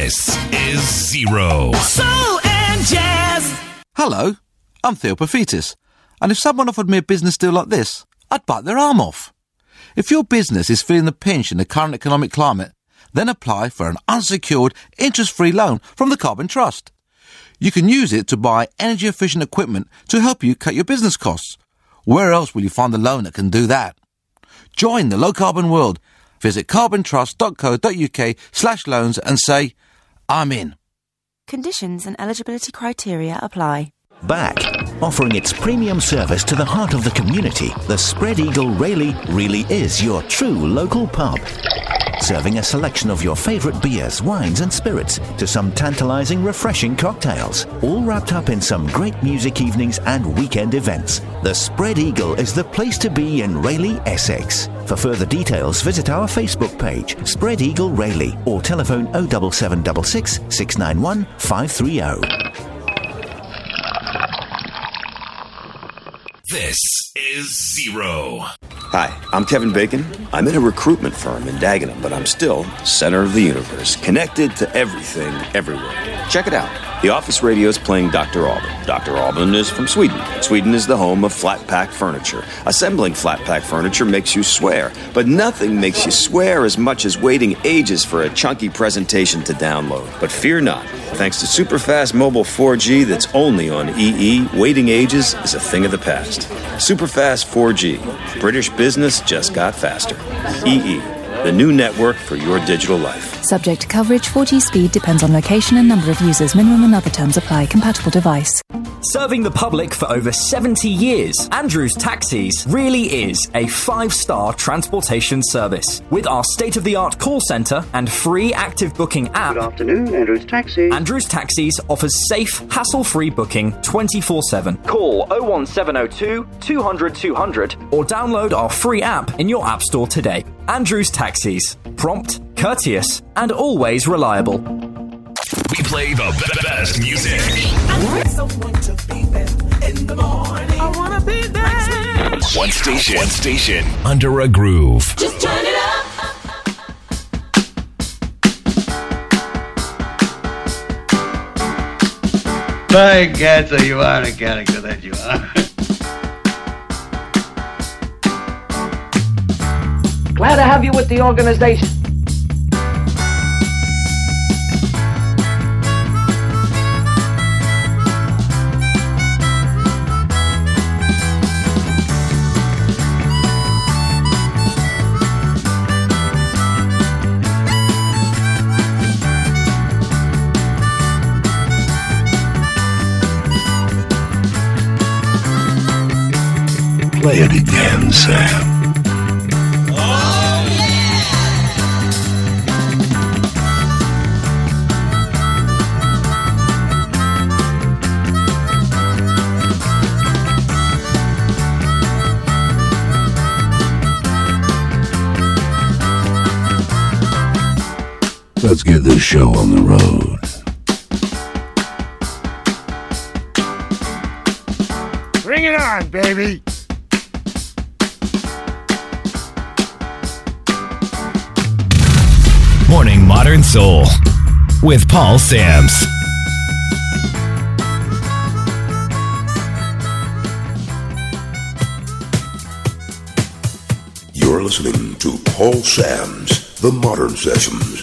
This is Zero. Soul and Jazz. Hello, I'm Theo Paphitis, and if someone offered me a business deal like this, I'd bite their arm off. If your business is feeling the pinch in the current economic climate, then apply for an unsecured, interest-free loan from the Carbon Trust. You can use it to buy energy-efficient equipment to help you cut your business costs. Where else will you find a loan that can do that? Join the low-carbon world. Visit carbontrust.co.uk/loans and say, I'm in. Conditions and eligibility criteria apply. Back, offering its premium service to the heart of the community, the Spread Eagle Rayleigh really is your true local pub. Serving a selection of your favourite beers, wines and spirits to some tantalising, refreshing cocktails, all wrapped up in some great music evenings and weekend events. The Spread Eagle is the place to be in Rayleigh, Essex. For further details, visit our Facebook page, Spread Eagle Rayleigh, or telephone 07766 691 530. This is Zero. Hi, I'm Kevin Bacon. I'm in a recruitment firm in Dagenham, but I'm still center of the universe, connected to everything, everywhere. Check it out. The Office Radio is playing Dr. Alban. Dr. Alban is from Sweden. Sweden is the home of flat-pack furniture. Assembling flat-pack furniture makes you swear, but nothing makes you swear as much as waiting ages for a chunky presentation to download. But fear not. Thanks to super-fast mobile 4G that's only on EE, waiting ages is a thing of the past. Superfast 4G. British business just got faster. EE, the new network for your digital life. Subject to coverage, 4G speed depends on location and number of users. Minimum and other terms apply. Compatible device. Serving the public for over 70 years, Andrews Taxis really is a 5-star transportation service. With our state-of-the-art call centre and free active booking app... Good afternoon, Andrews Taxis. Andrews Taxis offers safe, hassle-free booking 24/7. Call 01702 200 200 or download our free app in your app store today. Andrews Taxis. Prompt, courteous, and always reliable. We play the best music. I want to be there. One station under a groove. Just turn it up. My God, so you are a character that you are. Glad to have you with the organization. Play it again, Sam. Let's get this show on the road. Bring it on, baby! Morning Modern Soul with Paul Sams. You're listening to Paul Sams, The Modern Sessions.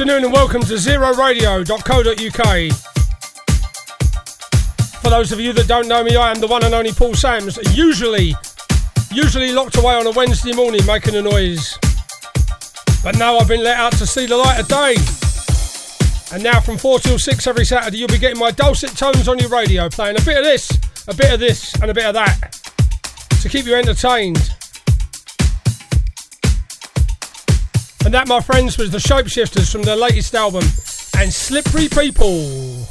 afternoon and welcome to zeroradio.co.uk. For those of you that don't know me, I am the one and only Paul Sams, usually locked away on a Wednesday morning making a noise. But now I've been let out to see the light of day. And now from 4 till 6 every Saturday you'll be getting my dulcet tones on your radio, playing a bit of this, a bit of this and a bit of that to keep you entertained. And that, my friends, was the Shapeshifters from their latest album, and Slippery People.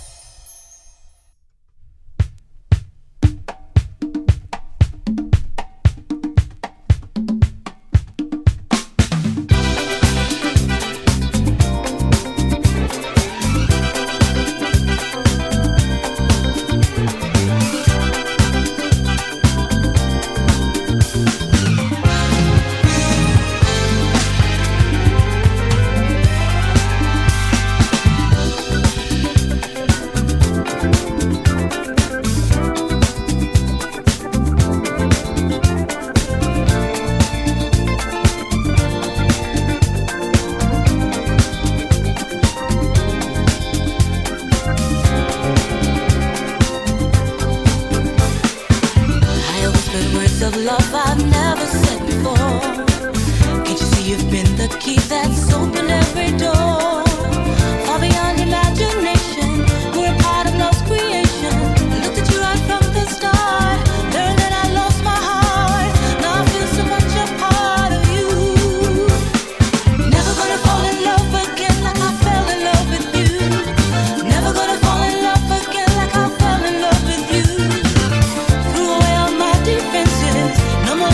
No more.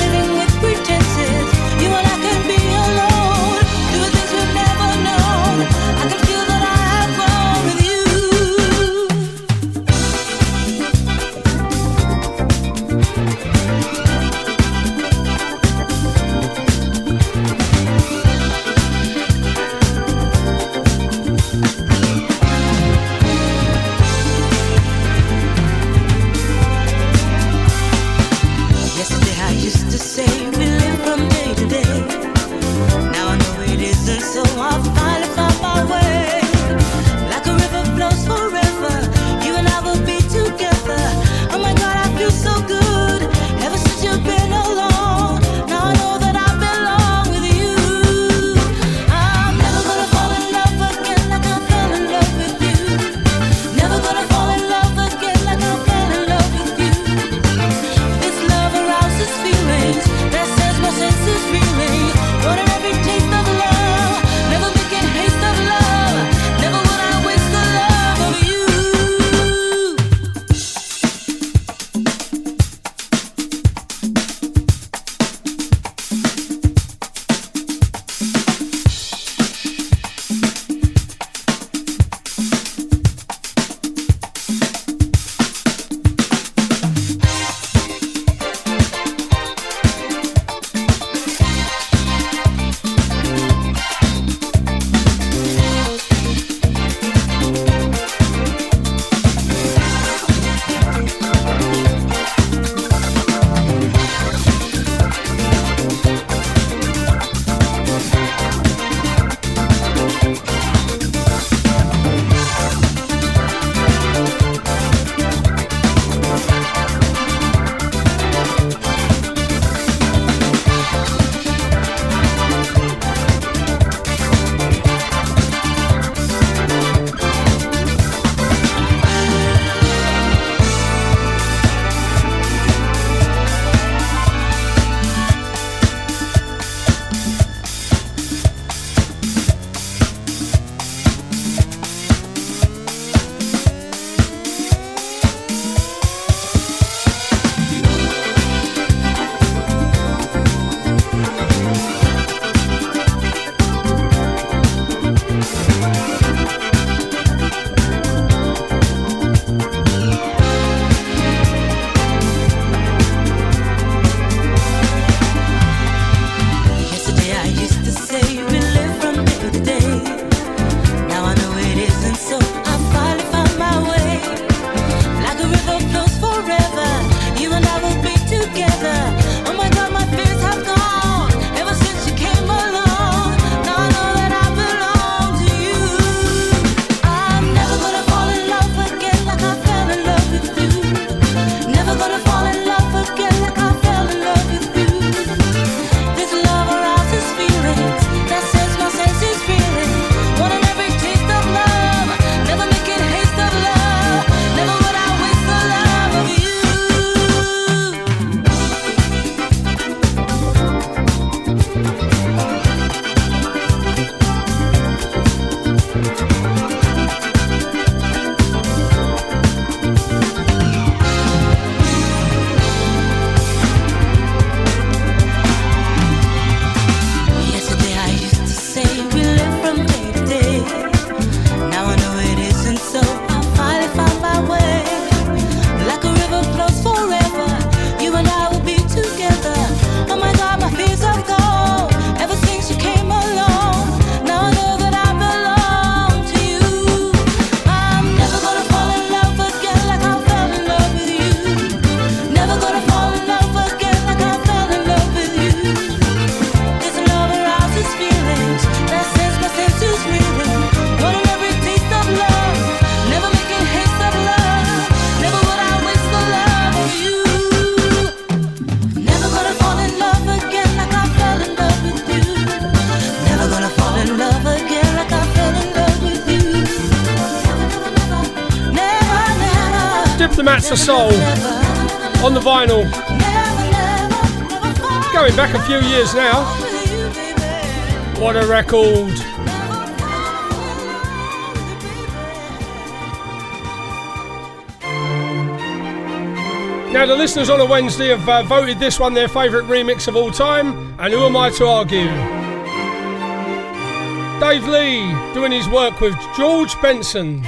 for Soul on the vinyl. Going back a few years now. What a record. Now the listeners on a Wednesday have voted this one their favourite remix of all time, and who am I to argue? Dave Lee doing his work with George Benson.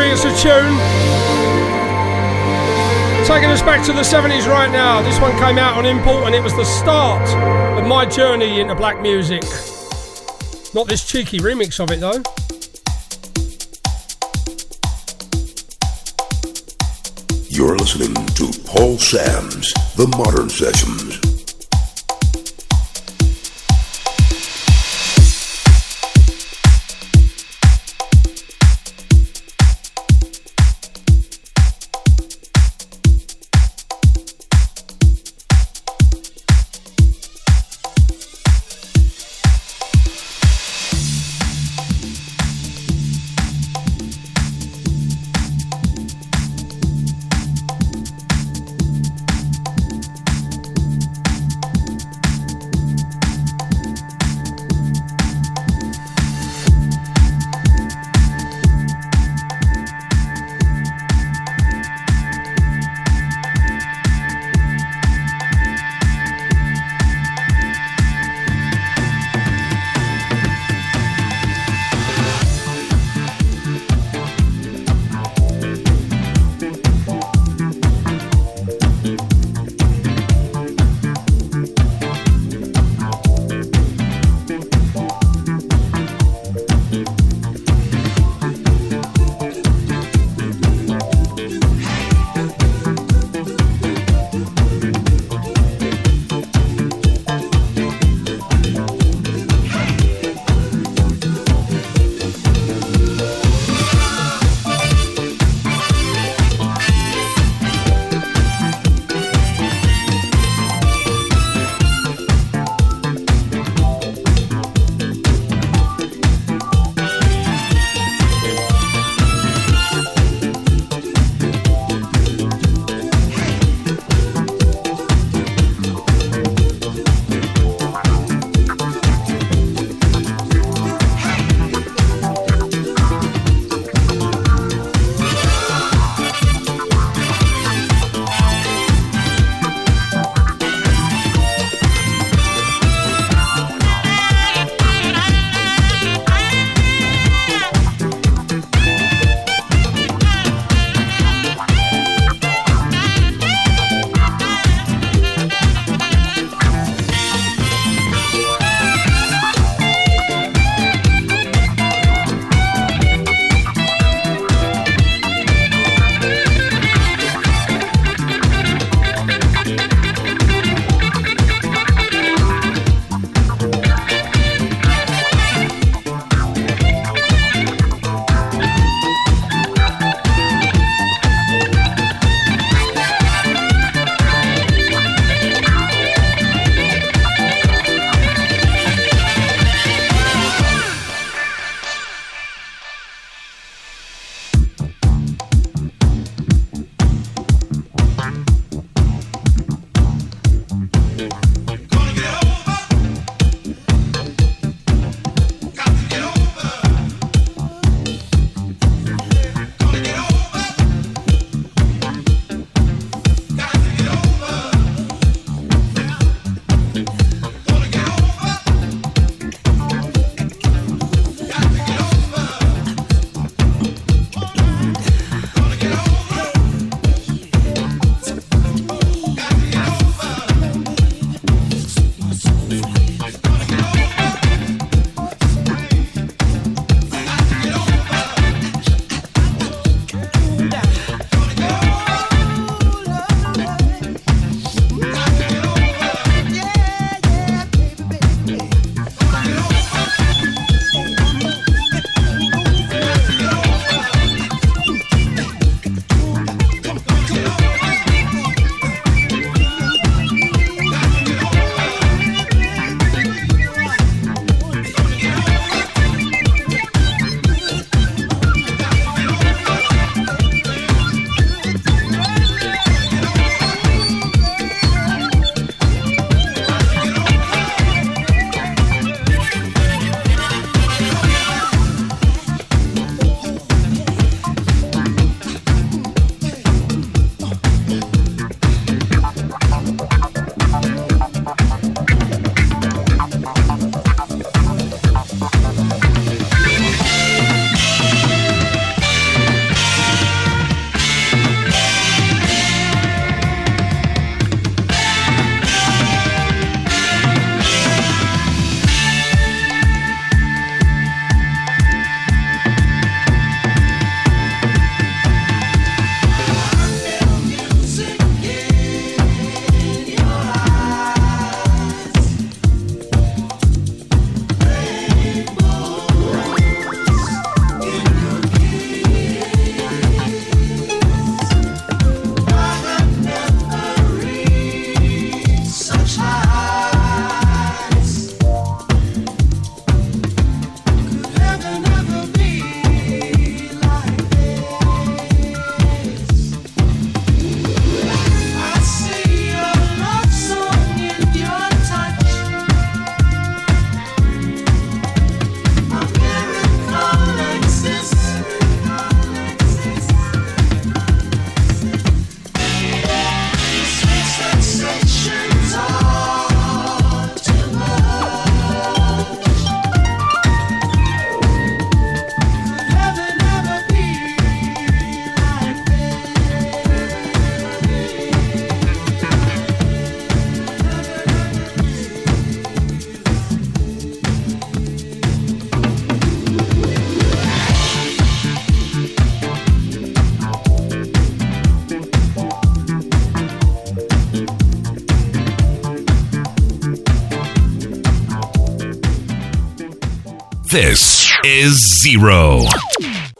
Glory is a tune taking us back to the 70s right now. This one came out on import and it was the start of my journey into black music. Not this cheeky remix of it though. You're listening to Paul Sams, The Modern Sessions. This is Zero.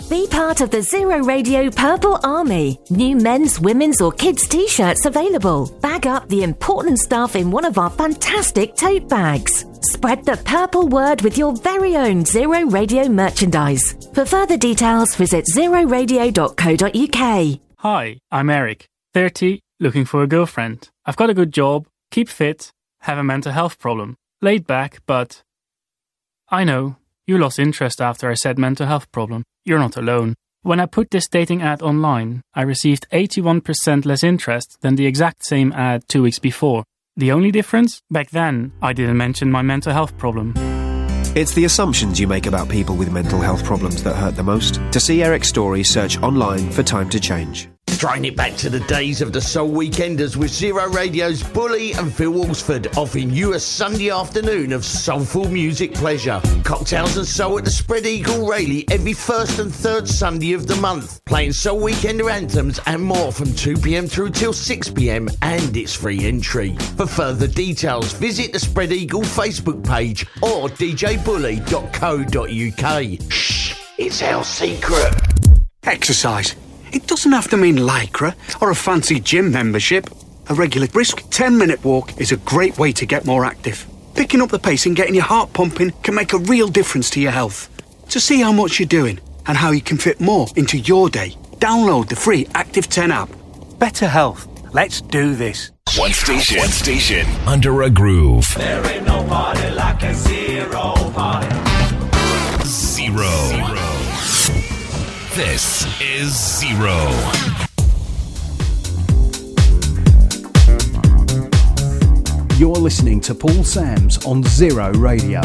Be part of the Zero Radio Purple Army. New men's, women's or kids' t-shirts available. Bag up the important stuff in one of our fantastic tote bags. Spread the purple word with your very own Zero Radio merchandise. For further details, visit zeroradio.co.uk. Hi, I'm Eric, 30, looking for a girlfriend. I've got a good job, keep fit, have a mental health problem. Laid back, but... I know, you lost interest after I said mental health problem. You're not alone. When I put this dating ad online, I received 81% less interest than the exact same ad 2 weeks before. The only difference? Back then, I didn't mention my mental health problem. It's the assumptions you make about people with mental health problems that hurt the most. To see Eric's story, search online for Time to Change. Trying it back to the days of the Soul Weekenders with Zero Radio's Bully and Phil Walsford, offering you a Sunday afternoon of soulful music pleasure. Cocktails and soul at the Spread Eagle Rayleigh every first and third Sunday of the month. Playing Soul Weekender anthems and more from 2pm through till 6pm, and it's free entry. For further details, visit the Spread Eagle Facebook page or djbully.co.uk. Shh, it's our secret. Exercise. It doesn't have to mean lycra or a fancy gym membership. A regular brisk 10-minute walk is a great way to get more active. Picking up the pace and getting your heart pumping can make a real difference to your health. To see how much you're doing and how you can fit more into your day, download the free Active 10 app. Better health. Let's do this. One station. Under a groove. There ain't no party like a Zero party. Zero. This is Zero. You're listening to Paul Sams on Zero Radio.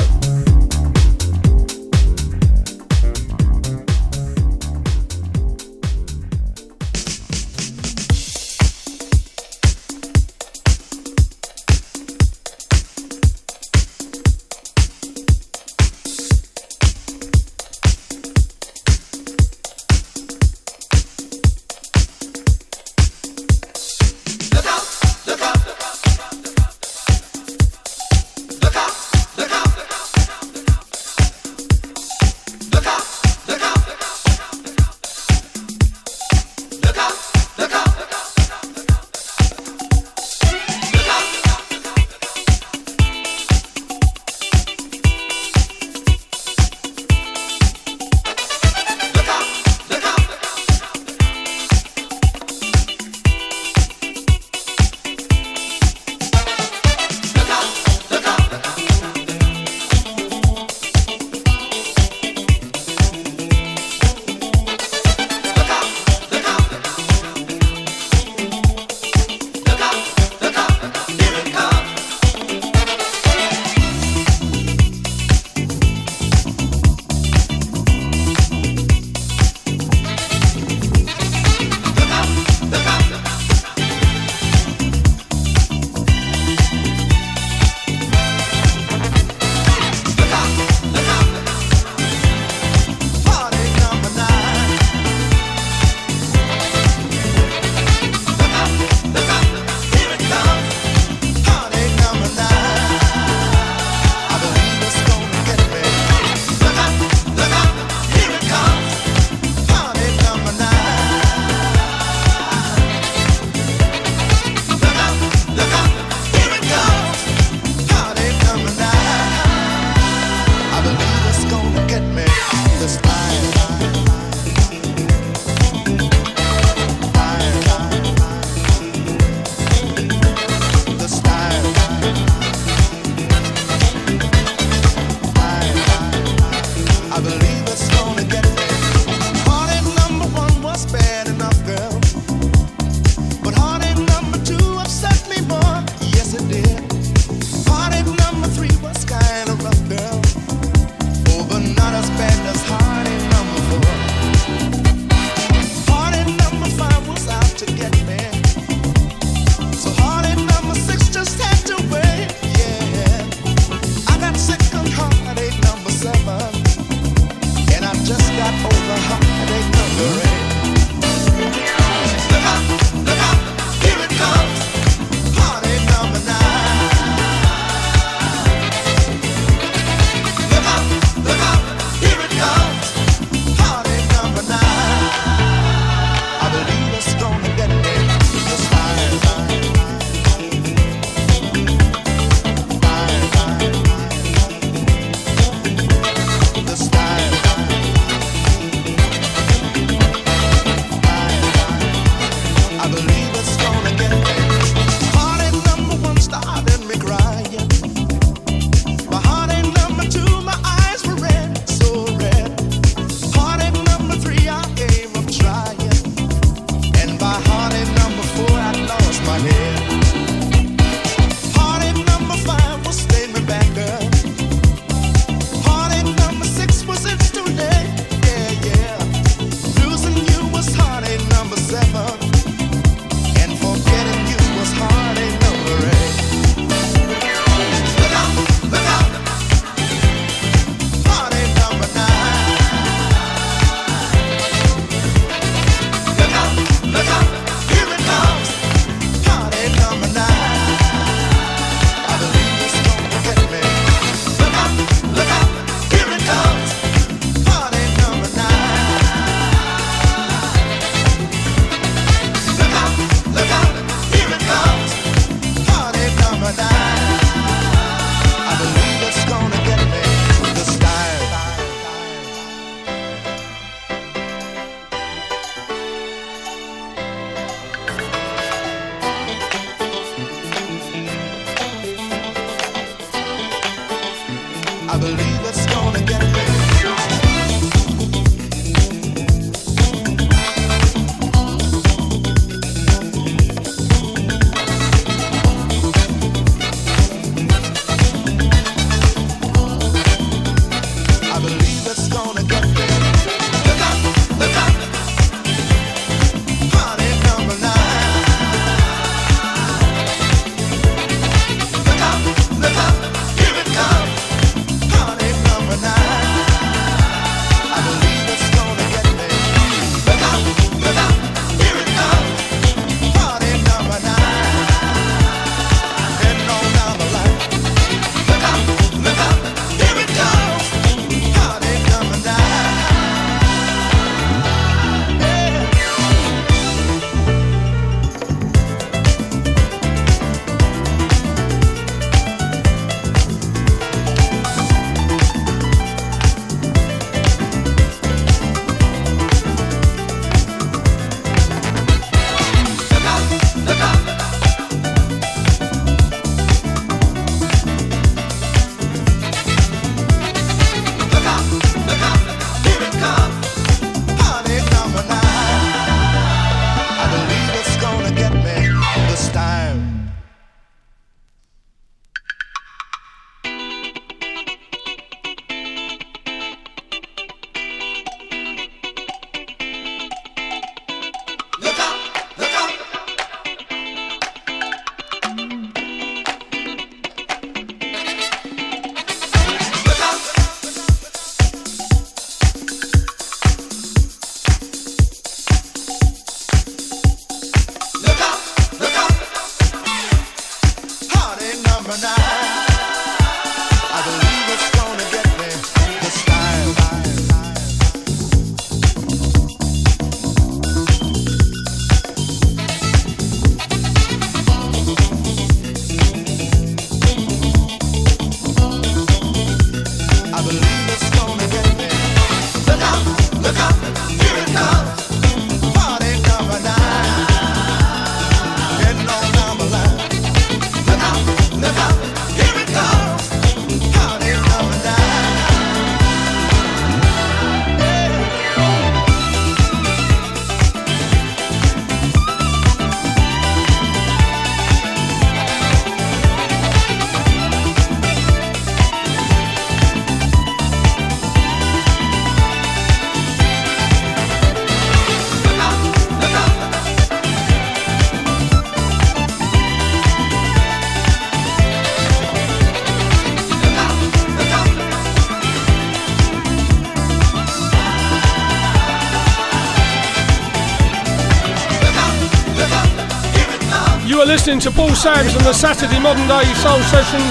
You are listening to Paul Sams and the Saturday Modern Day Soul Sessions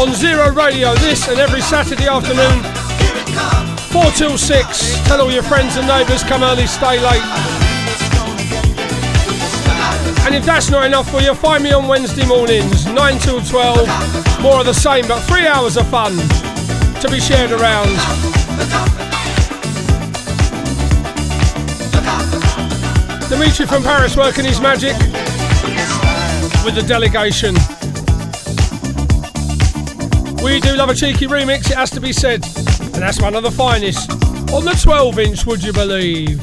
on Zero Radio, this and every Saturday afternoon, 4 till 6. Tell all your friends and neighbours, come early, stay late. And if that's not enough for you, find me on Wednesday mornings, 9 till 12. More of the same, but 3 hours of fun to be shared around. Dimitri from Paris working his magic with the delegation. We do love a cheeky remix, it has to be said. And that's one of the finest. On the 12-inch, would you believe?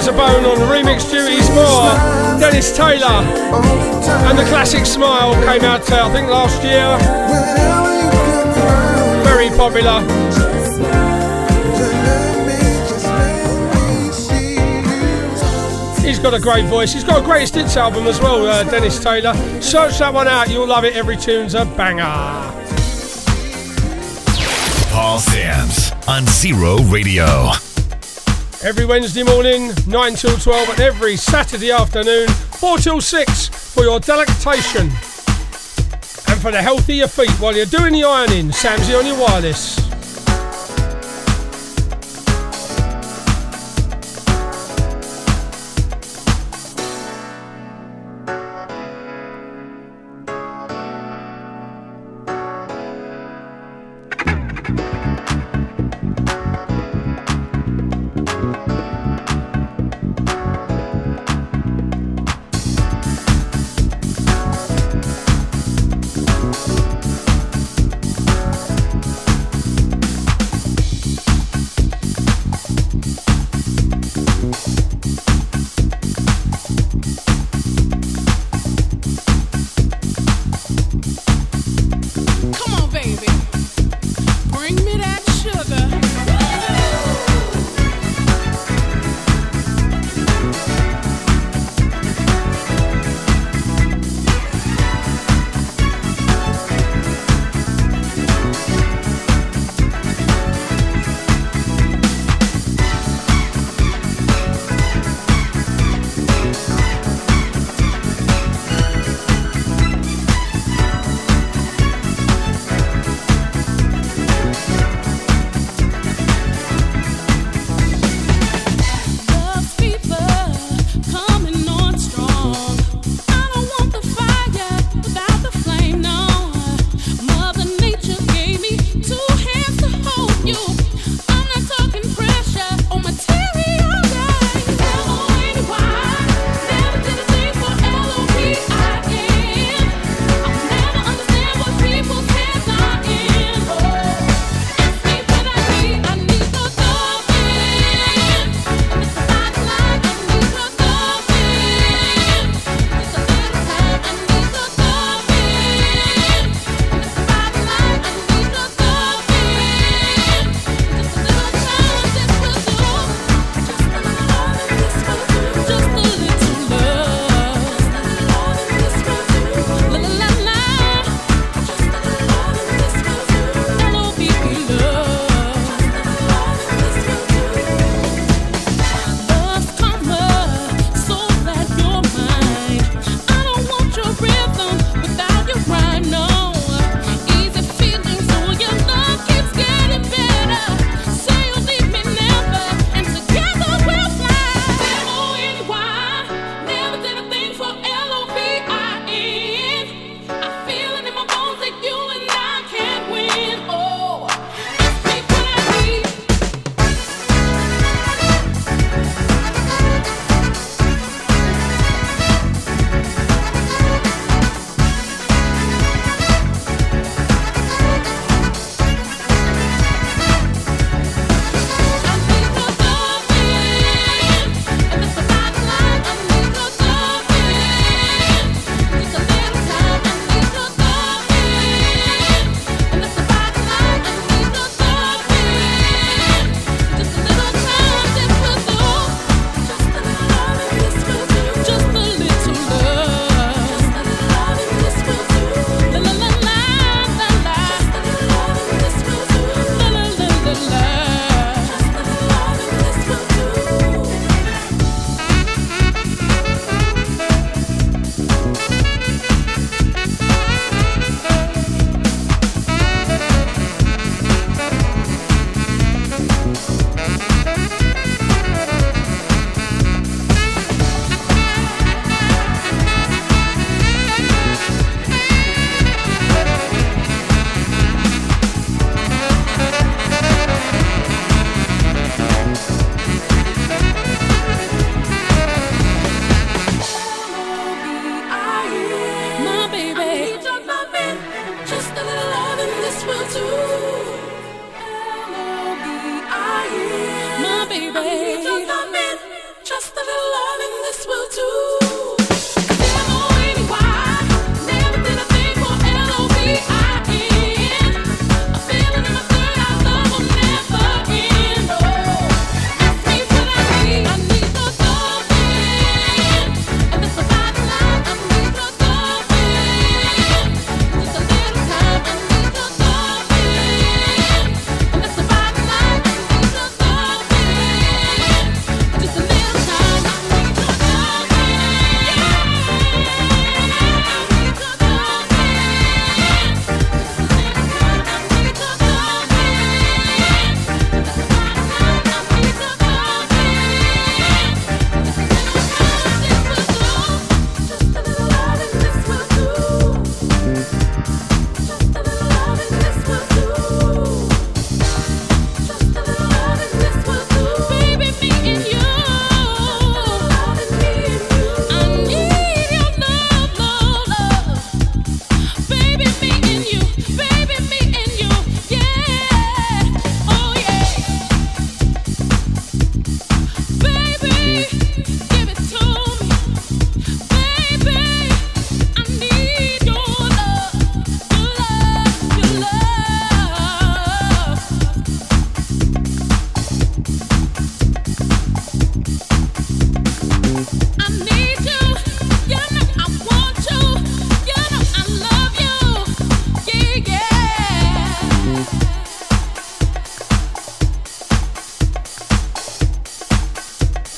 How's a Bone on remix duties for Dennis Taylor, and the classic Smile came out I think last year, very popular. He's got a great voice, he's got a greatest hits album as well, Dennis Taylor. Search that one out, you'll love it, every tune's a banger. Paul Sams on Zero Radio. Every Wednesday morning, 9 till 12, and every Saturday afternoon, 4 till 6, for your delectation. And for the health of your feet while you're doing the ironing, Samsy on your wireless.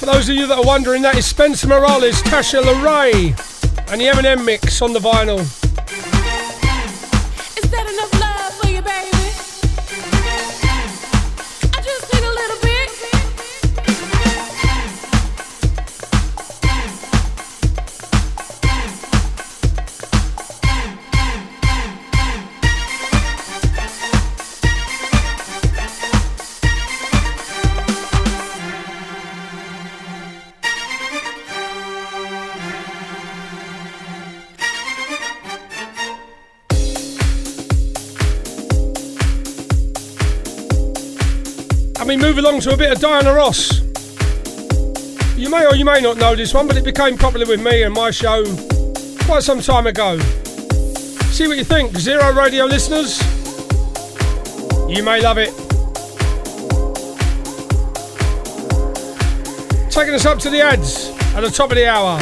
Those of you that are wondering, that is Spencer Morales, Tasha LeRae, and the Eminem mix on the vinyl. Is that enough love for you, baby? I just need a little move along to a bit of Diana Ross. You may or you may not know this one, but it became popular with me and my show quite some time ago. See what you think, Zero Radio listeners. You may love it. Taking us up to the ads at the top of the hour.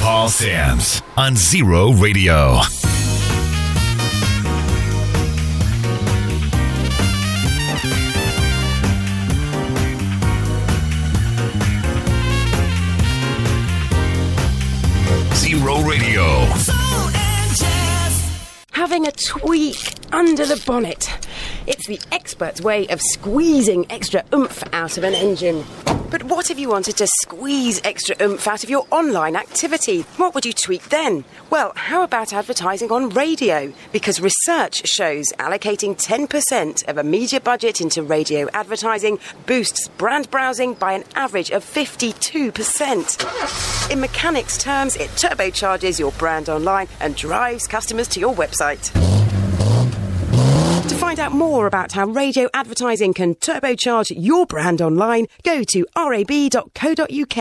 Paul Sams on Zero Radio. Zero Radio. Having a tweak under the bonnet. It's the expert's way of squeezing extra oomph out of an engine. But what if you wanted to squeeze extra oomph out of your online activity? What would you tweak then? Well, how about advertising on radio? Because research shows allocating 10% of a media budget into radio advertising boosts brand browsing by an average of 52%. In mechanics terms, it turbocharges your brand online and drives customers to your website. To find out more about how radio advertising can turbocharge your brand online, go to rab.co.uk.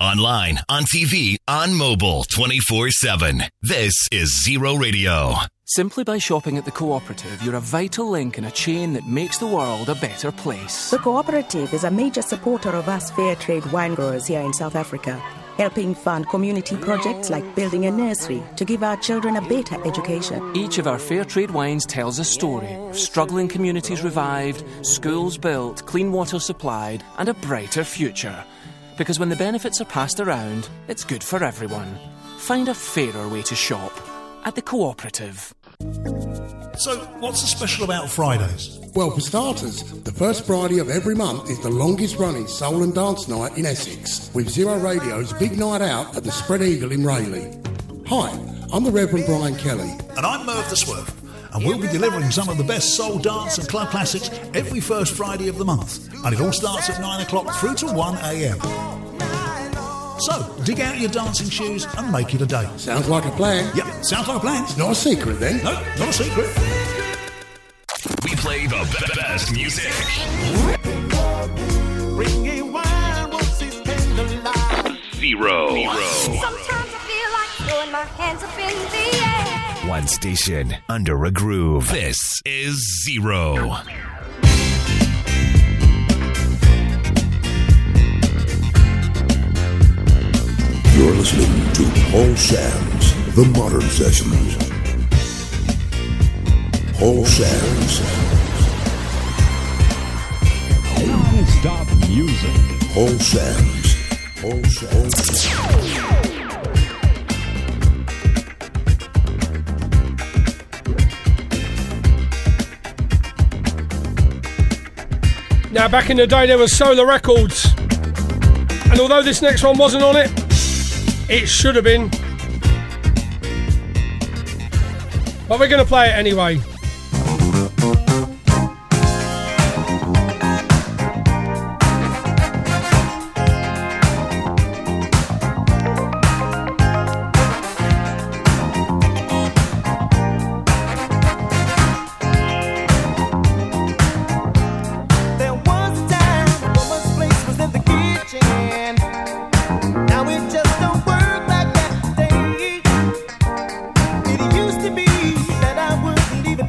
Online, on TV, on mobile, 24/7. This is Zero Radio. Simply by shopping at The Cooperative, you're a vital link in a chain that makes the world a better place. The Cooperative is a major supporter of us fair trade wine growers here in South Africa, helping fund community projects like building a nursery to give our children a better education. Each of our fair trade wines tells a story of struggling communities revived, schools built, clean water supplied, and a brighter future. Because when the benefits are passed around, it's good for everyone. Find a fairer way to shop at The Cooperative. So, what's so special about Fridays? Well, for starters, the first Friday of every month is the longest-running soul and dance night in Essex, with Zero Radio's big night out at the Spread Eagle in Rayleigh. Hi, I'm the Reverend Brian Kelly. And I'm Merv the Swerve, and we'll be delivering some of the best soul, dance and club classics every first Friday of the month. And it all starts at 9 o'clock through to 1am. So, dig out your dancing shoes and make it a day. Sounds like a plan. Yep, sounds like a plan. It's not a secret then. No, not a secret. We play the best music. Zero. Sometimes I feel like throwing my hands up in the air. One station under a groove. This is Zero. You're listening to Paul Sams, The Modern Sessions. Paul Sams. Non-stop music. Paul Sams. Paul Sams. Now, back in the day, there was Solar Records. And although this next one wasn't on it, it should have been. But we're going to play it anyway. Used to be that I wouldn't even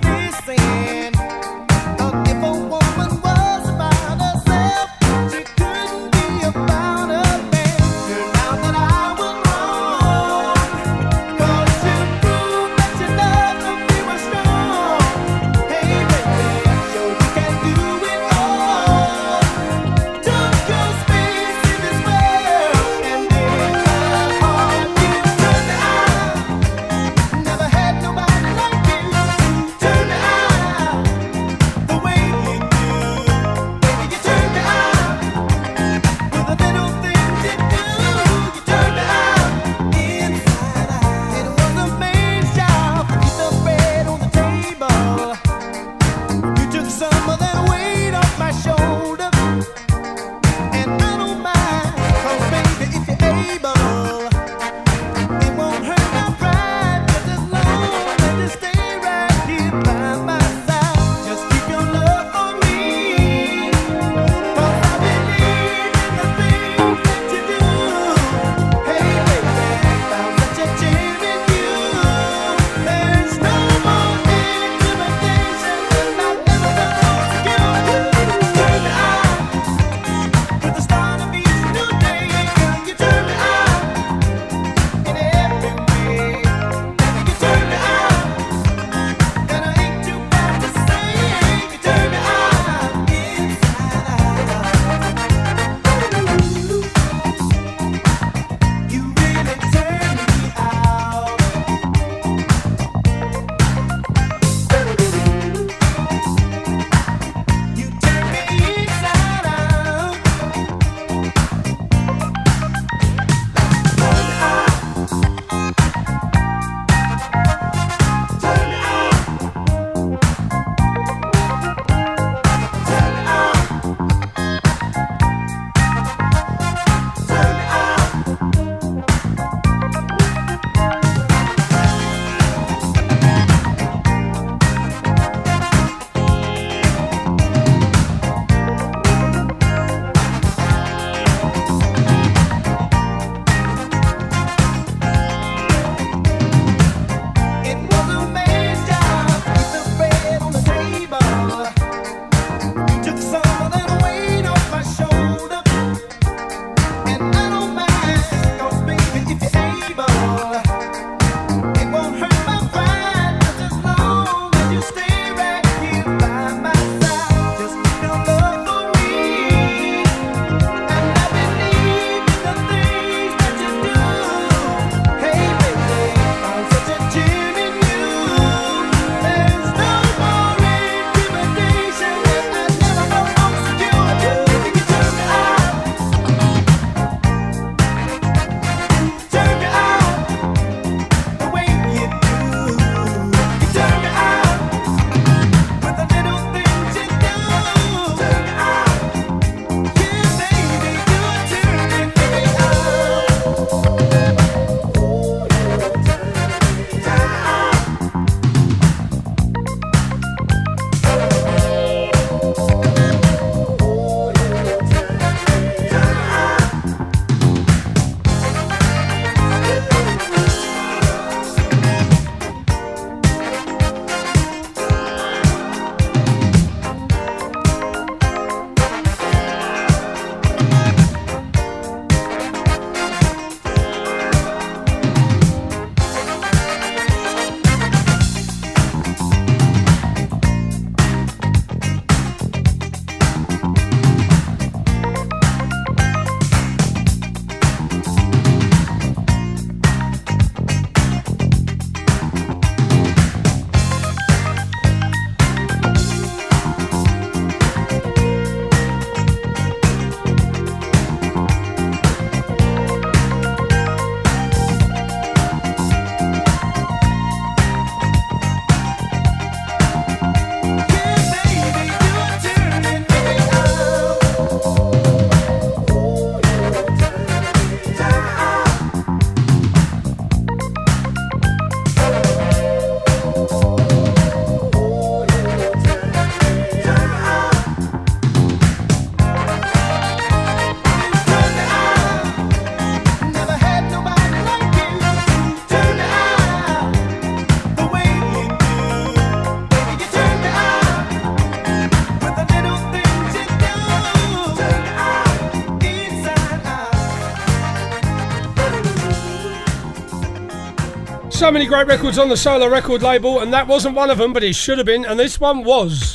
So many great records on the solo record label, and that wasn't one of them, but it should have been, and this one was.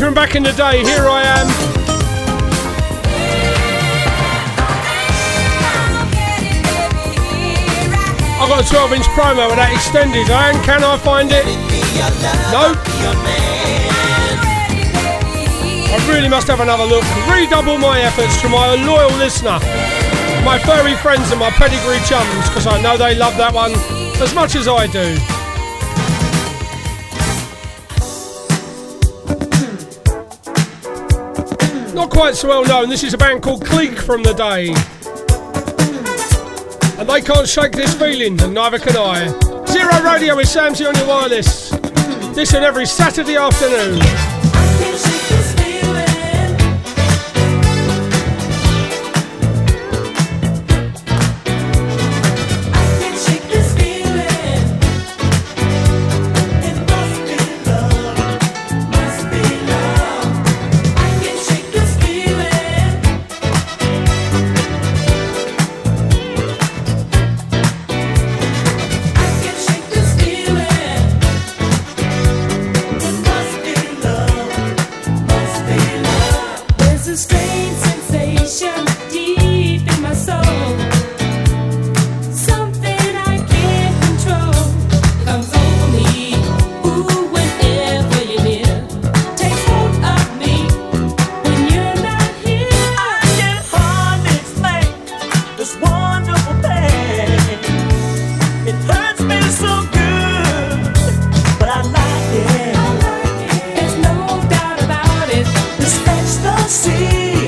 From back in the day, here I am. I got a 12-inch promo with that extended. And can I find it? No. I really must have another look. Redouble my efforts to my loyal listener, my furry friends and my pedigree chums, because I know they love that one as much as I do. Not quite so well known. This is a band called Clique from the day. And they can't shake this feeling, and neither can I. Zero Radio with Samsy on your wireless. This and every Saturday afternoon. See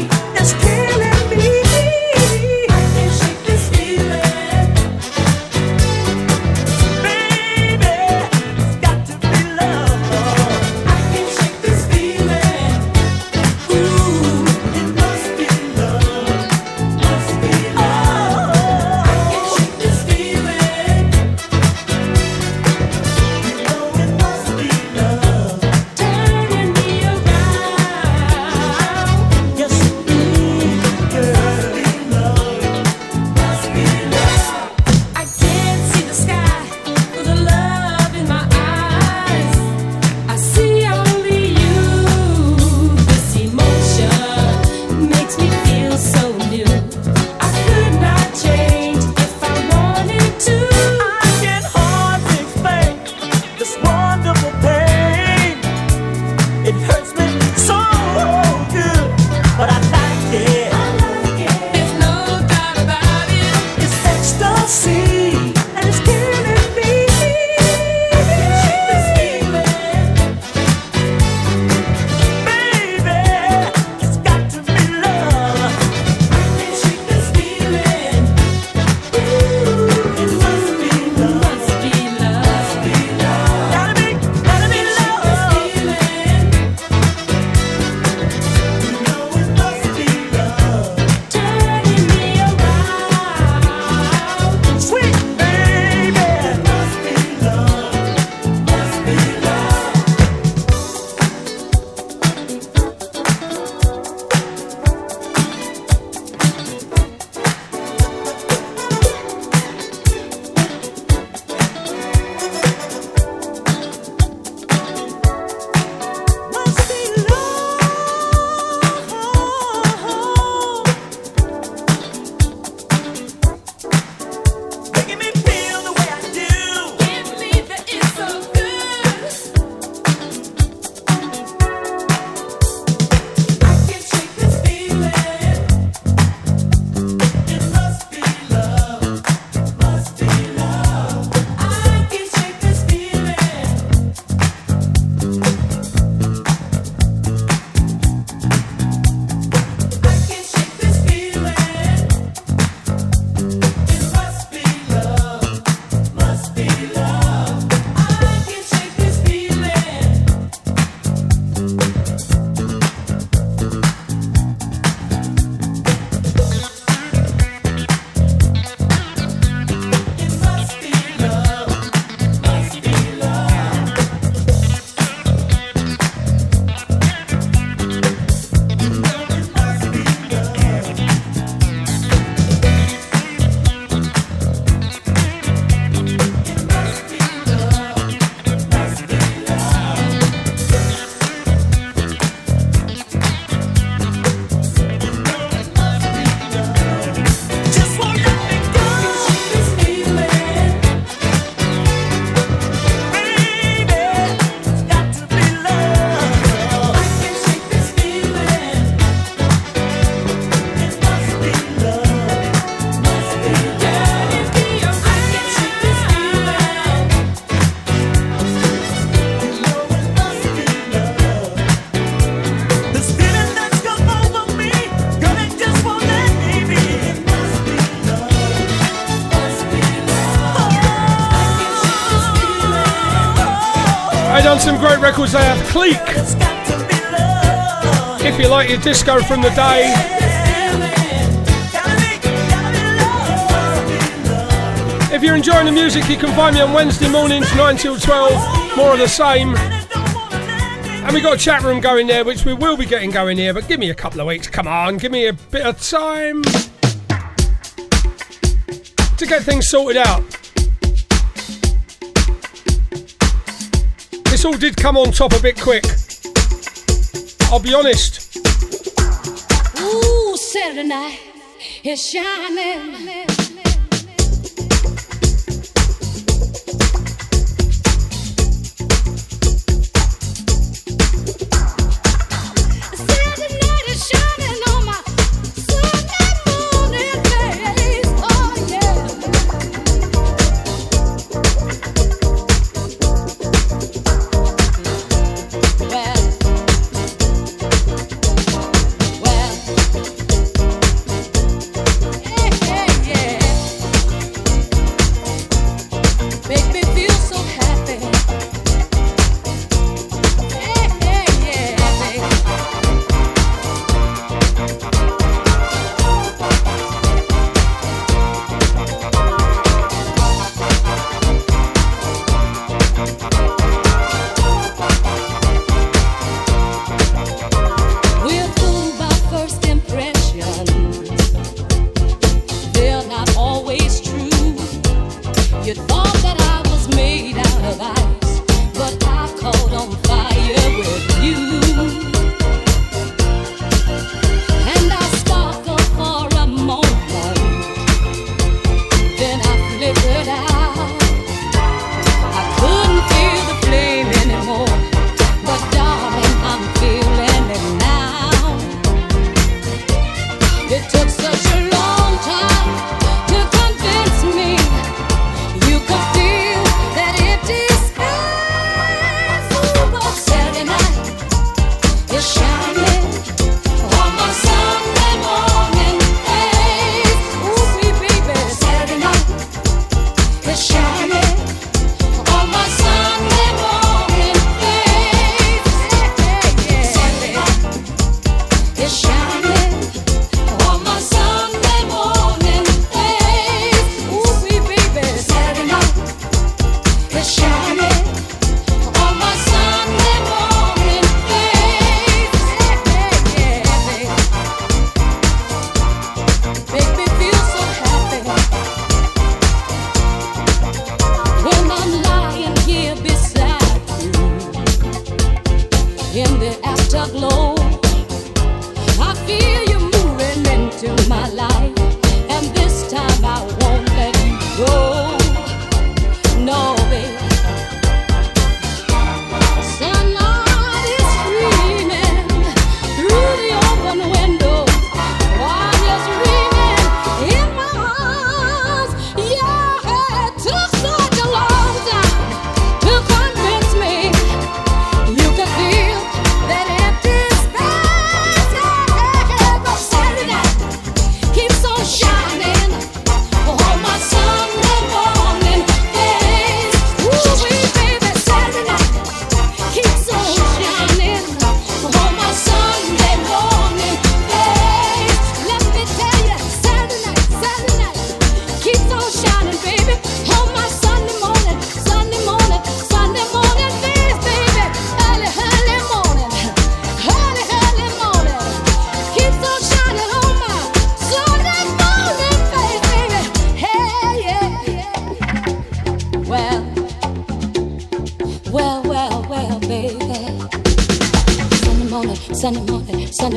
on some great records there. Clique, if you like your disco from the day. If you're enjoying the music, you can find me on Wednesday mornings 9 till 12, more of the same. And we got a chat room going there, which we will be getting going here, but give me a couple of weeks, come on, give me a bit of time to get things sorted out. This all did come on top a bit quick, I'll be honest. Ooh, Saturday night is shining.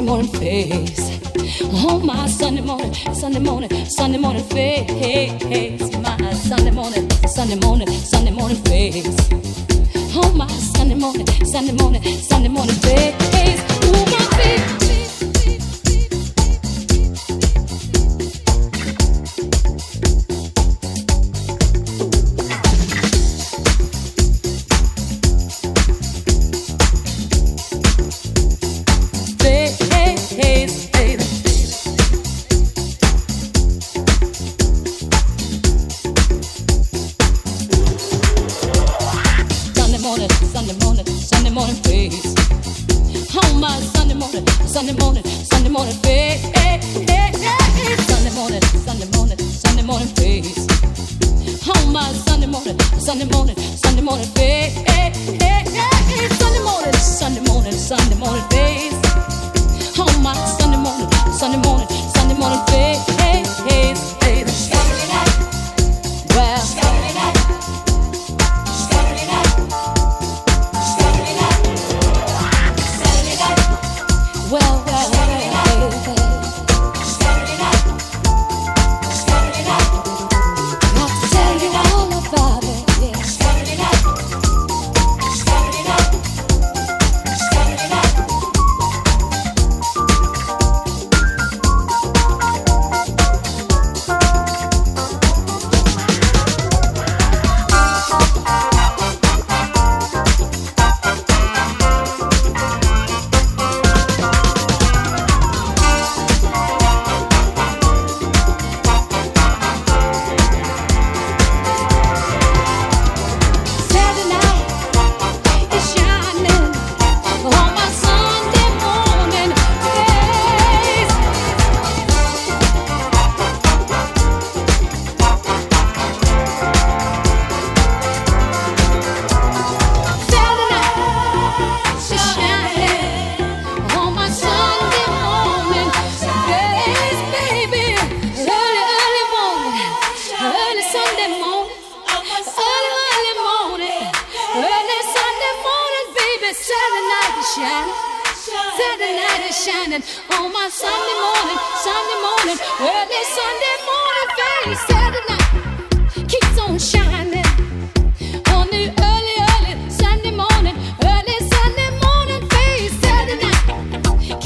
Sunday morning. morning, Sunday morning, Sunday morning face. Sunday morning, Sunday morning, Sunday morning face. Oh my Sunday morning, Sunday morning, Sunday morning face. Sunday morning, Sunday morning, Sunday morning face. Oh my Sunday morning, Sunday morning, Sunday morning face.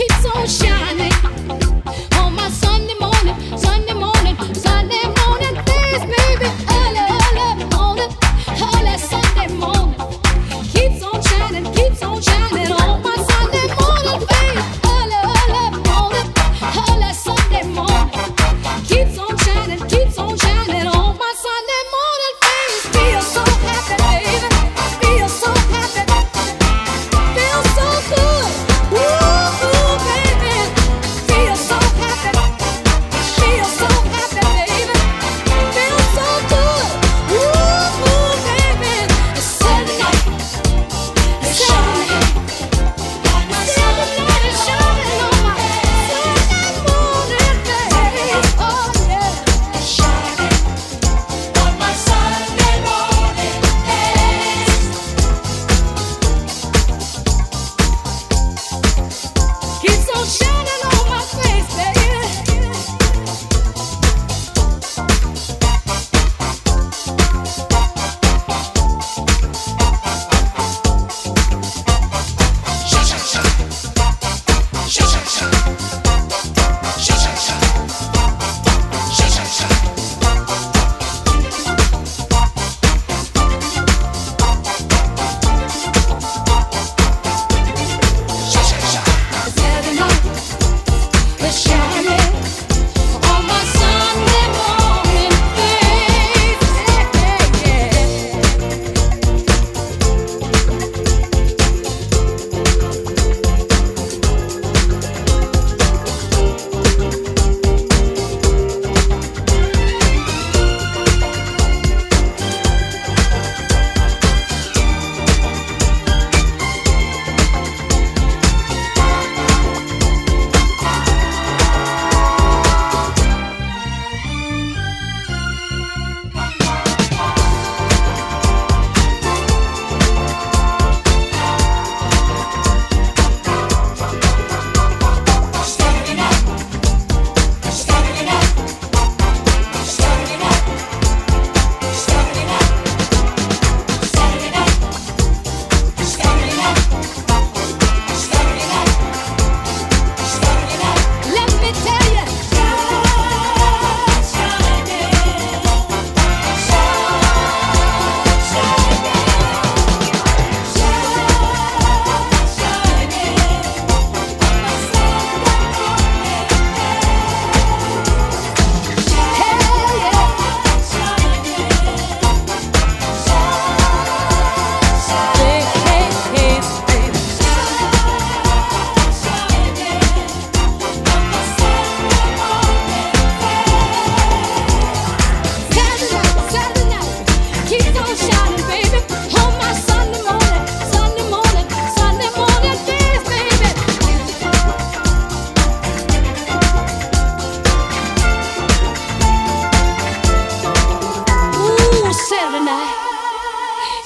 Keeps on shining.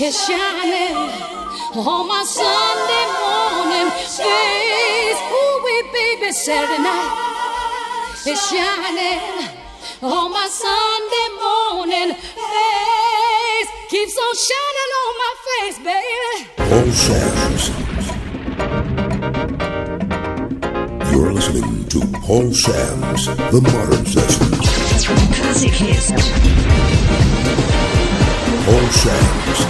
is shining on my Sunday morning face. Ooh, wee, baby, Saturday night is shining on my Sunday morning face. Keeps on shining on my face, baby. Paul Sams. You're listening to Paul Sams, The Modern Sessions. Classic hits. Paul Sams.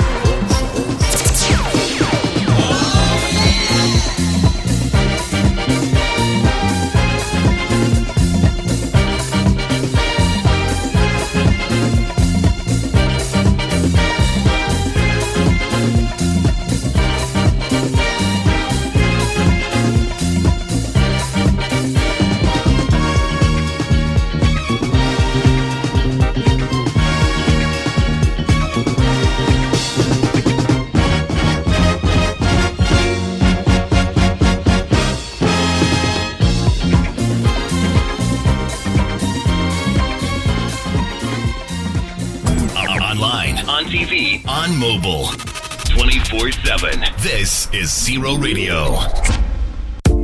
On mobile, 24/7. This is Zero Radio.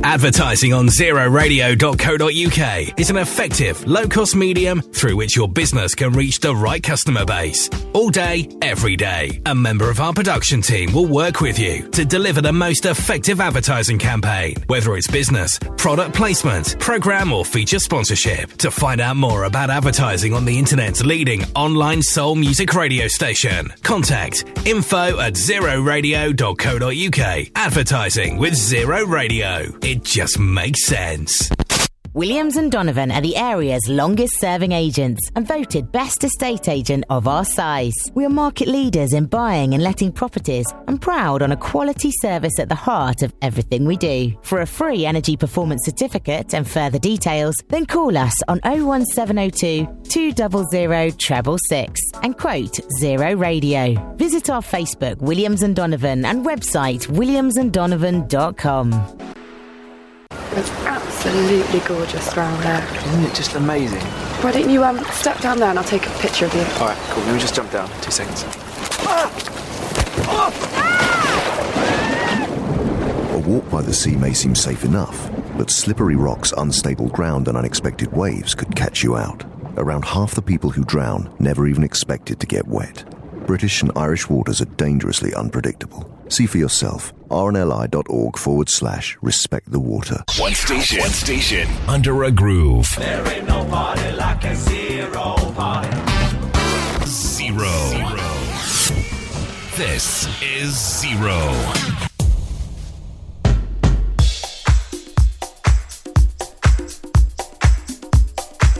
Advertising on zeroradio.co.uk is an effective, low-cost medium through which your business can reach the right customer base. All day, every day, a member of our production team will work with you to deliver the most effective advertising campaign, whether it's business, product placement, program or feature sponsorship. To find out more about advertising on the internet's leading online soul music radio station, contact info@zeroradio.co.uk. Advertising with Zero Radio. It just makes sense. Williams and Donovan are the area's longest-serving agents and voted best estate agent of our size. We are market leaders in buying and letting properties and proud on a quality service at the heart of everything we do. For a free energy performance certificate and further details, then call us on 01702 200666 and quote Zero Radio. Visit our Facebook, Williams and Donovan, and website williamsanddonovan.com. It's absolutely gorgeous round there. Isn't it just amazing? Why don't you step down there and I'll take a picture of you. All right, cool. Let me just jump down. 2 seconds. Ah! Oh! Ah! A walk by the sea may seem safe enough, but slippery rocks, unstable ground and unexpected waves could catch you out. Around half the people who drown never even expected to get wet. British and Irish waters are dangerously unpredictable. See for yourself. RNLI.org/respect the water. One station. Under a groove. There ain't no party like a zero party. Zero. This is Zero.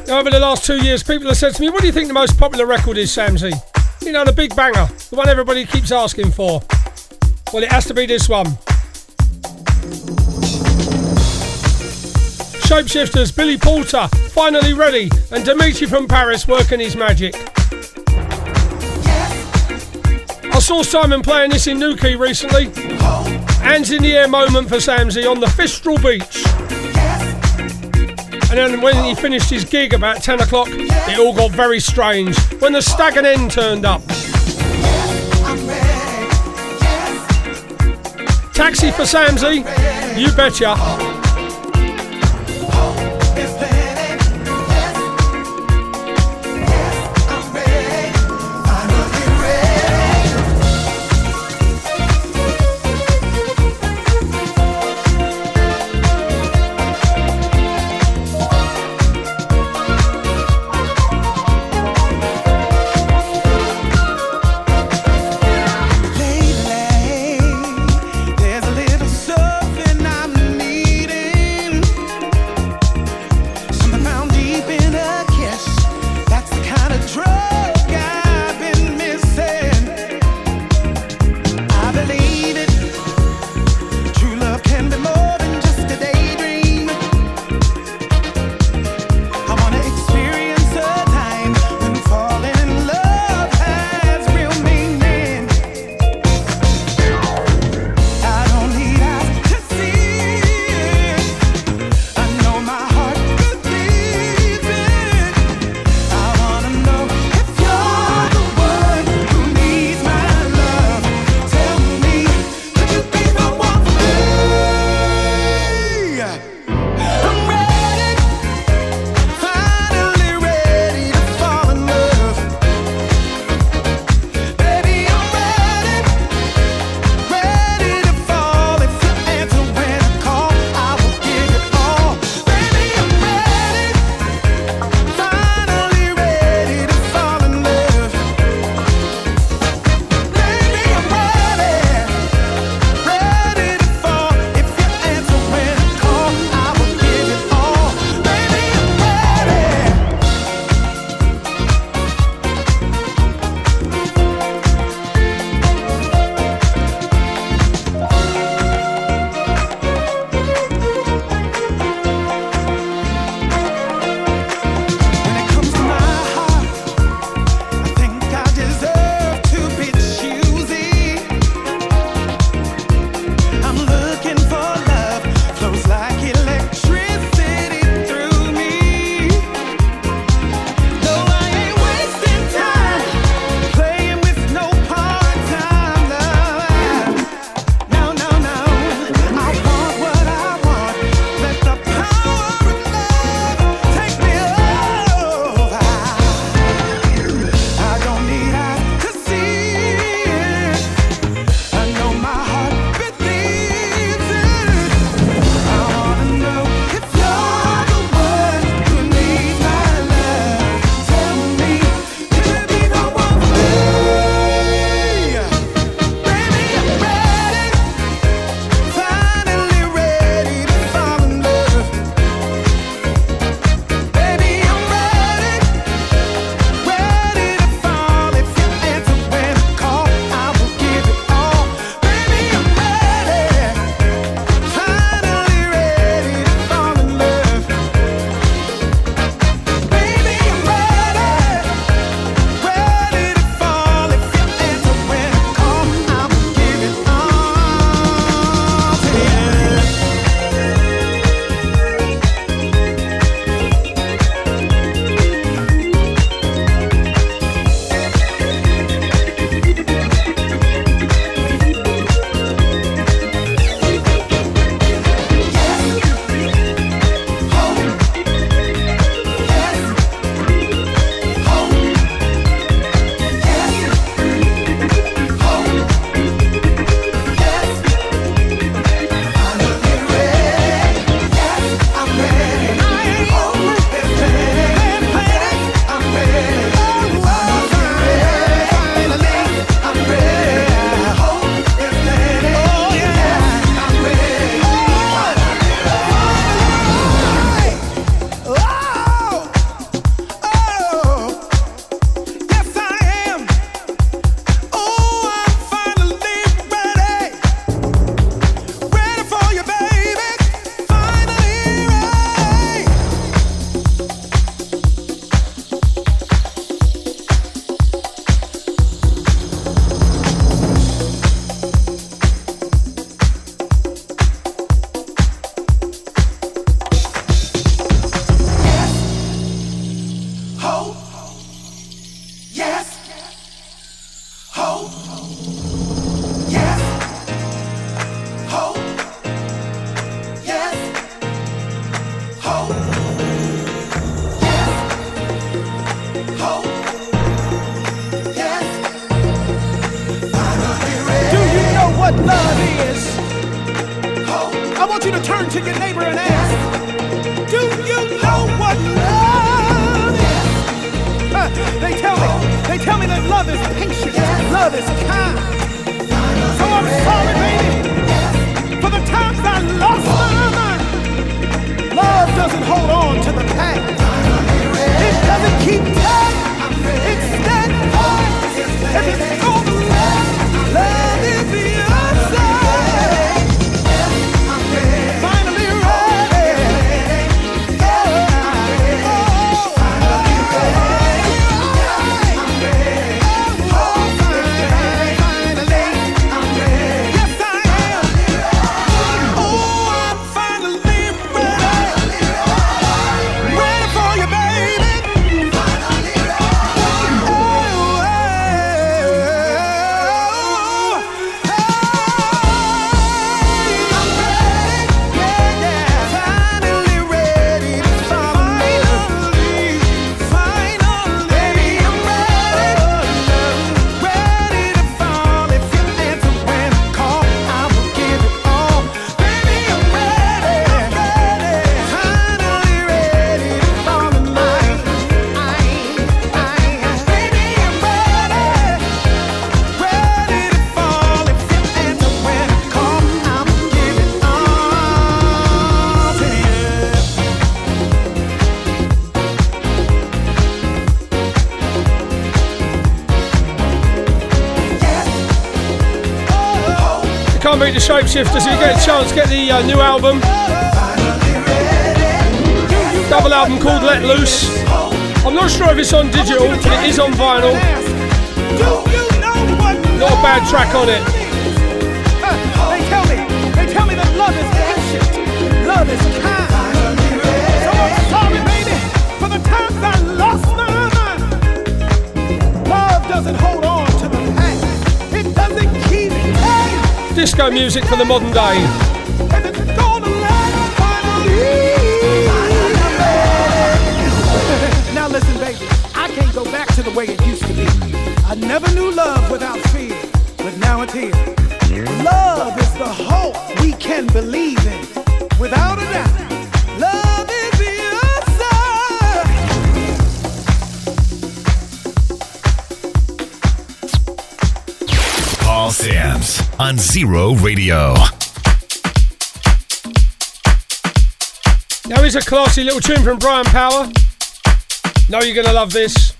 Over the last 2 years, people have said to me, what do you think the most popular record is, Samsy? You know, the big banger. The one everybody keeps asking for. Well, it has to be this one. Shapeshifters, Billy Porter, Finally Ready, and Dimitri from Paris working his magic. I saw Simon playing this in Newquay recently. Hands in the air moment for Samsy on the Fistral Beach. And then when he finished his gig about 10 o'clock, it all got very strange when the Stag and End turned up. Taxi for Samsy, you betcha. Lately, there's a little something I'm needing. Turn to your neighbor and ask, do you know what love is? They tell me that love is patient, love is kind. So I'm sorry, baby, for the times I lost my mind. Love doesn't hold on to the past. It doesn't keep time. It's that hard. If it's over, love is the answer. The Shapeshifters, if you get a chance, get the new album, double album called Let Loose. I'm not sure if it's on digital, but it is on vinyl. Not a bad track on it. They tell me that love is patient, love is kind. So I'm sorry, baby, for the times I lost my mind. Love doesn't hold on to the past. It doesn't keep me. Disco music for the modern day. Now listen, baby, I can't go back to the way it used to be. I never knew love without fear, but now it is. Love is the hope we can believe in. Without a doubt, love is the answer. Paul Sams on Zero Radio. Now here's a classy little tune from Brian Power. Know you're gonna love this.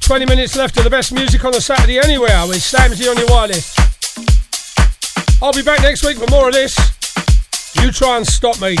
Twenty minutes left of the best music on a Saturday anywhere with Samsy on your wireless. I'll be back next week for more of this. You try and stop me.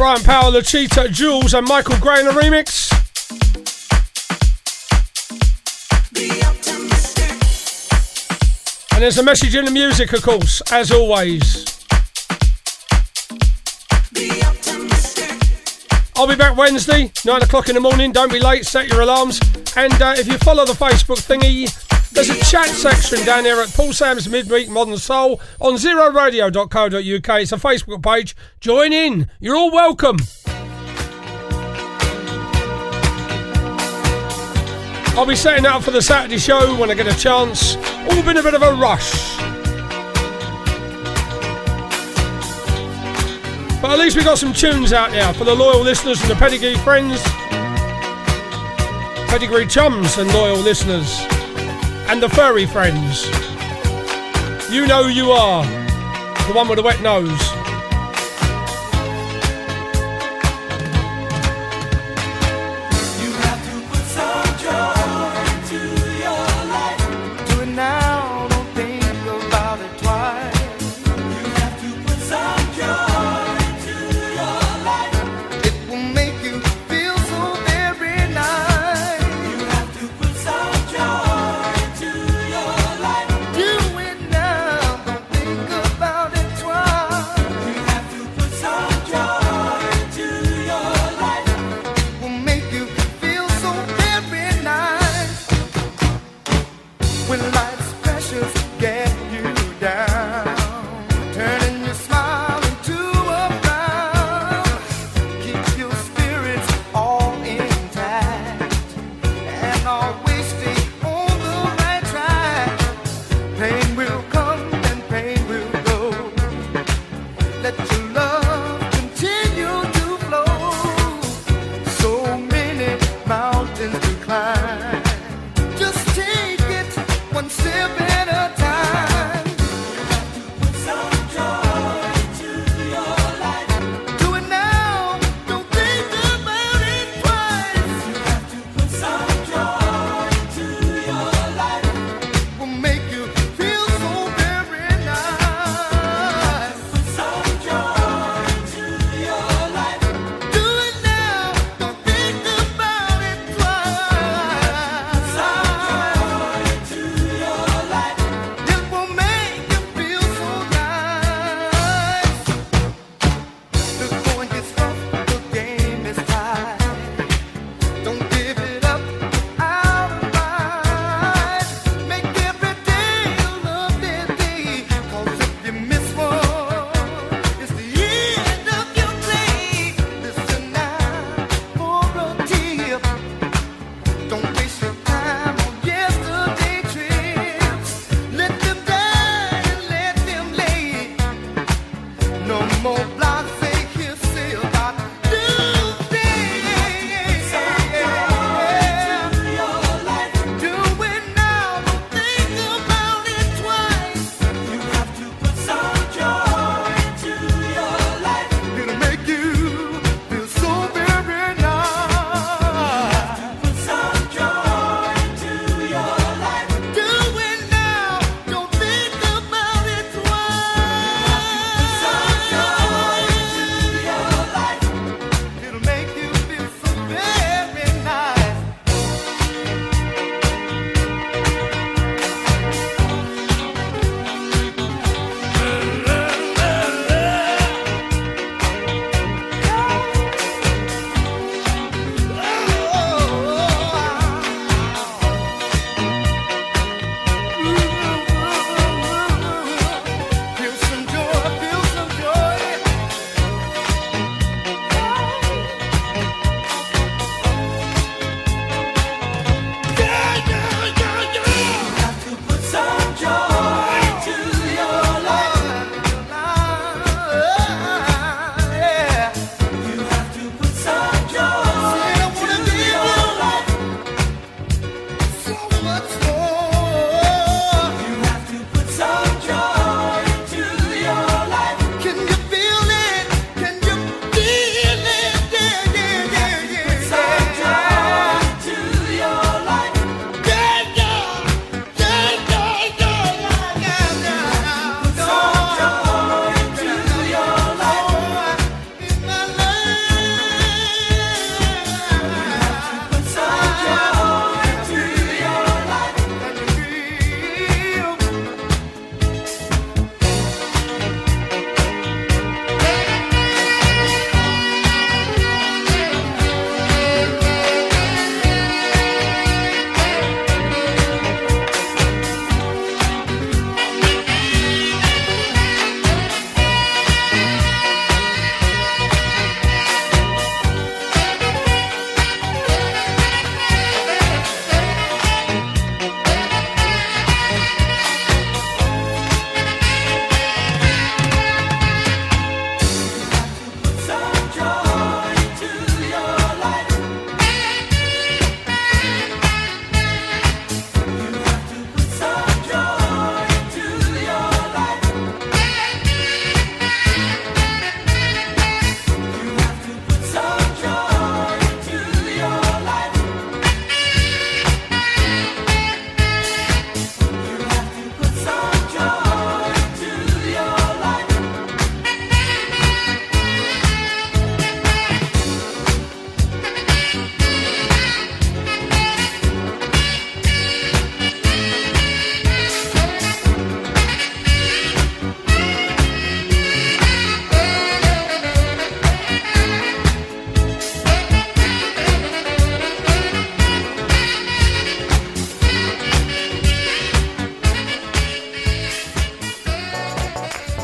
Brian Power, La Cheetah, Jules and Michael Gray in the remix. And there's a message in the music, of course, as always. I'll be back Wednesday, 9 o'clock in the morning. Don't be late, set your alarms. And if you follow the Facebook thingy, there's a chat section down here at Paul Sams Midweek Modern Soul on zeroradio.co.uk. It's a Facebook page. Join in. You're all welcome. I'll be setting up for the Saturday show when I get a chance. All been a bit of a rush. But at least we got some tunes out there for the loyal listeners and the pedigree friends, pedigree chums and loyal listeners, and the furry friends. You know you are the one with the wet nose.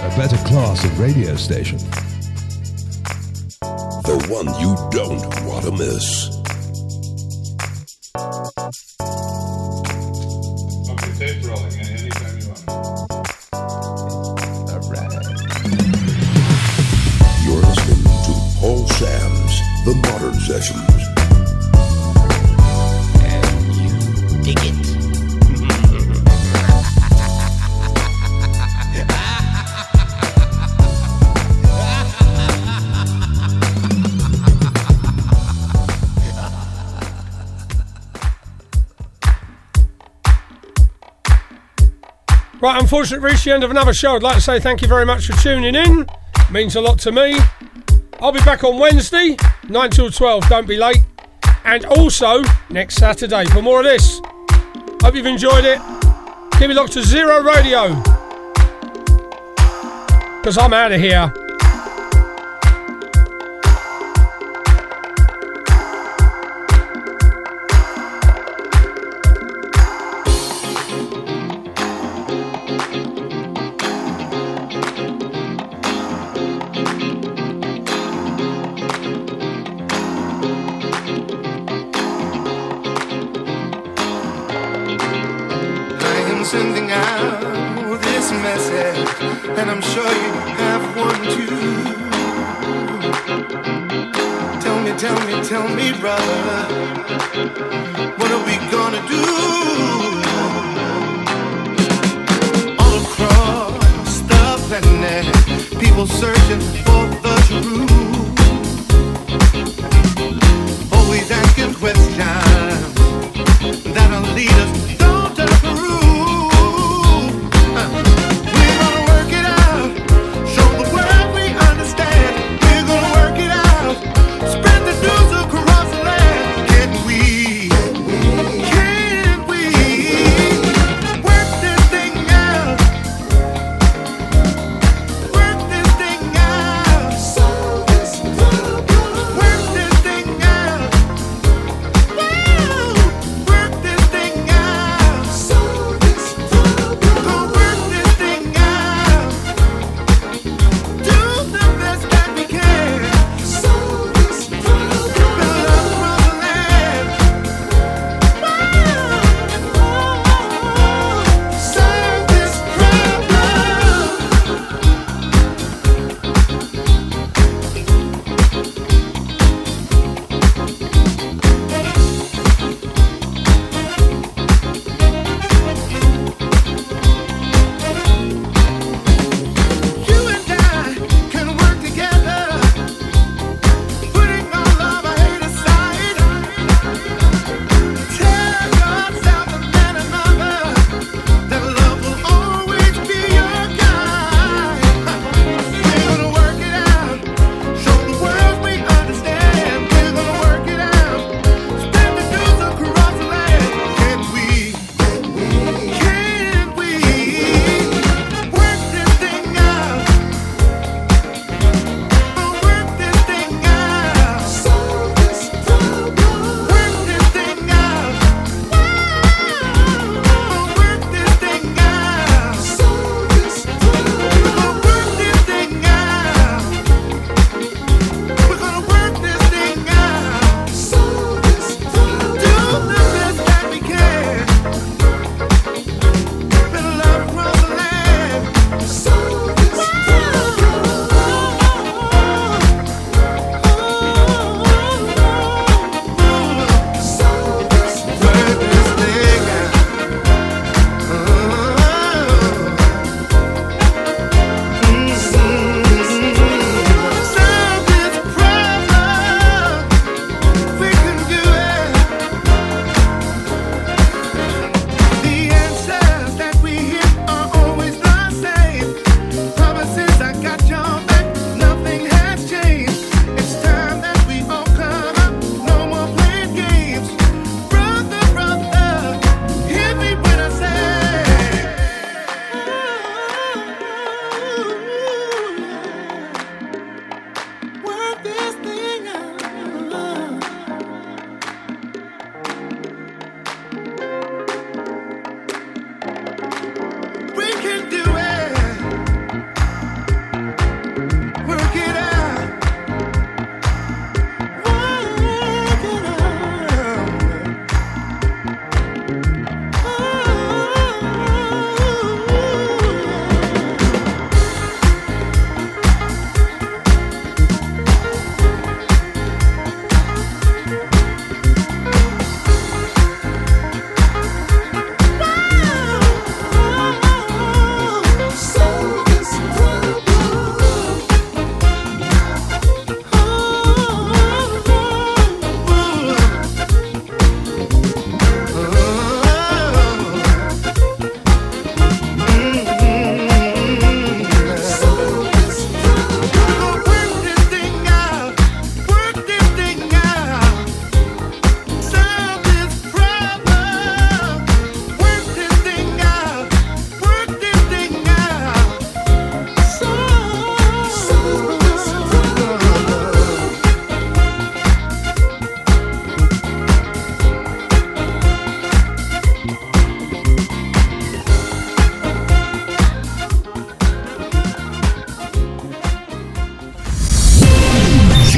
a better class of radio station. The one you don't want to miss. Okay, tape's rolling anytime you want. All right. You're listening to Paul Sams, The Modern Sessions. And you dig it. Right, unfortunately, reached the end of another show. I'd like to say thank you very much for tuning in. It means a lot to me. I'll be back on Wednesday, 9 till 12. Don't be late. And also, next Saturday for more of this. Hope you've enjoyed it. Keep it locked to Zero Radio. Because I'm out of here. Tell me, brother, what are we gonna do? All across the planet, people searching for the truth. Always asking questions that'll lead us.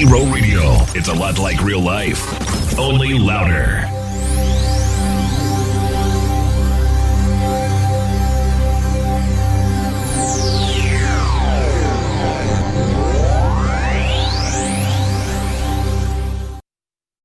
Zero Radio. It's a lot like real life, only louder.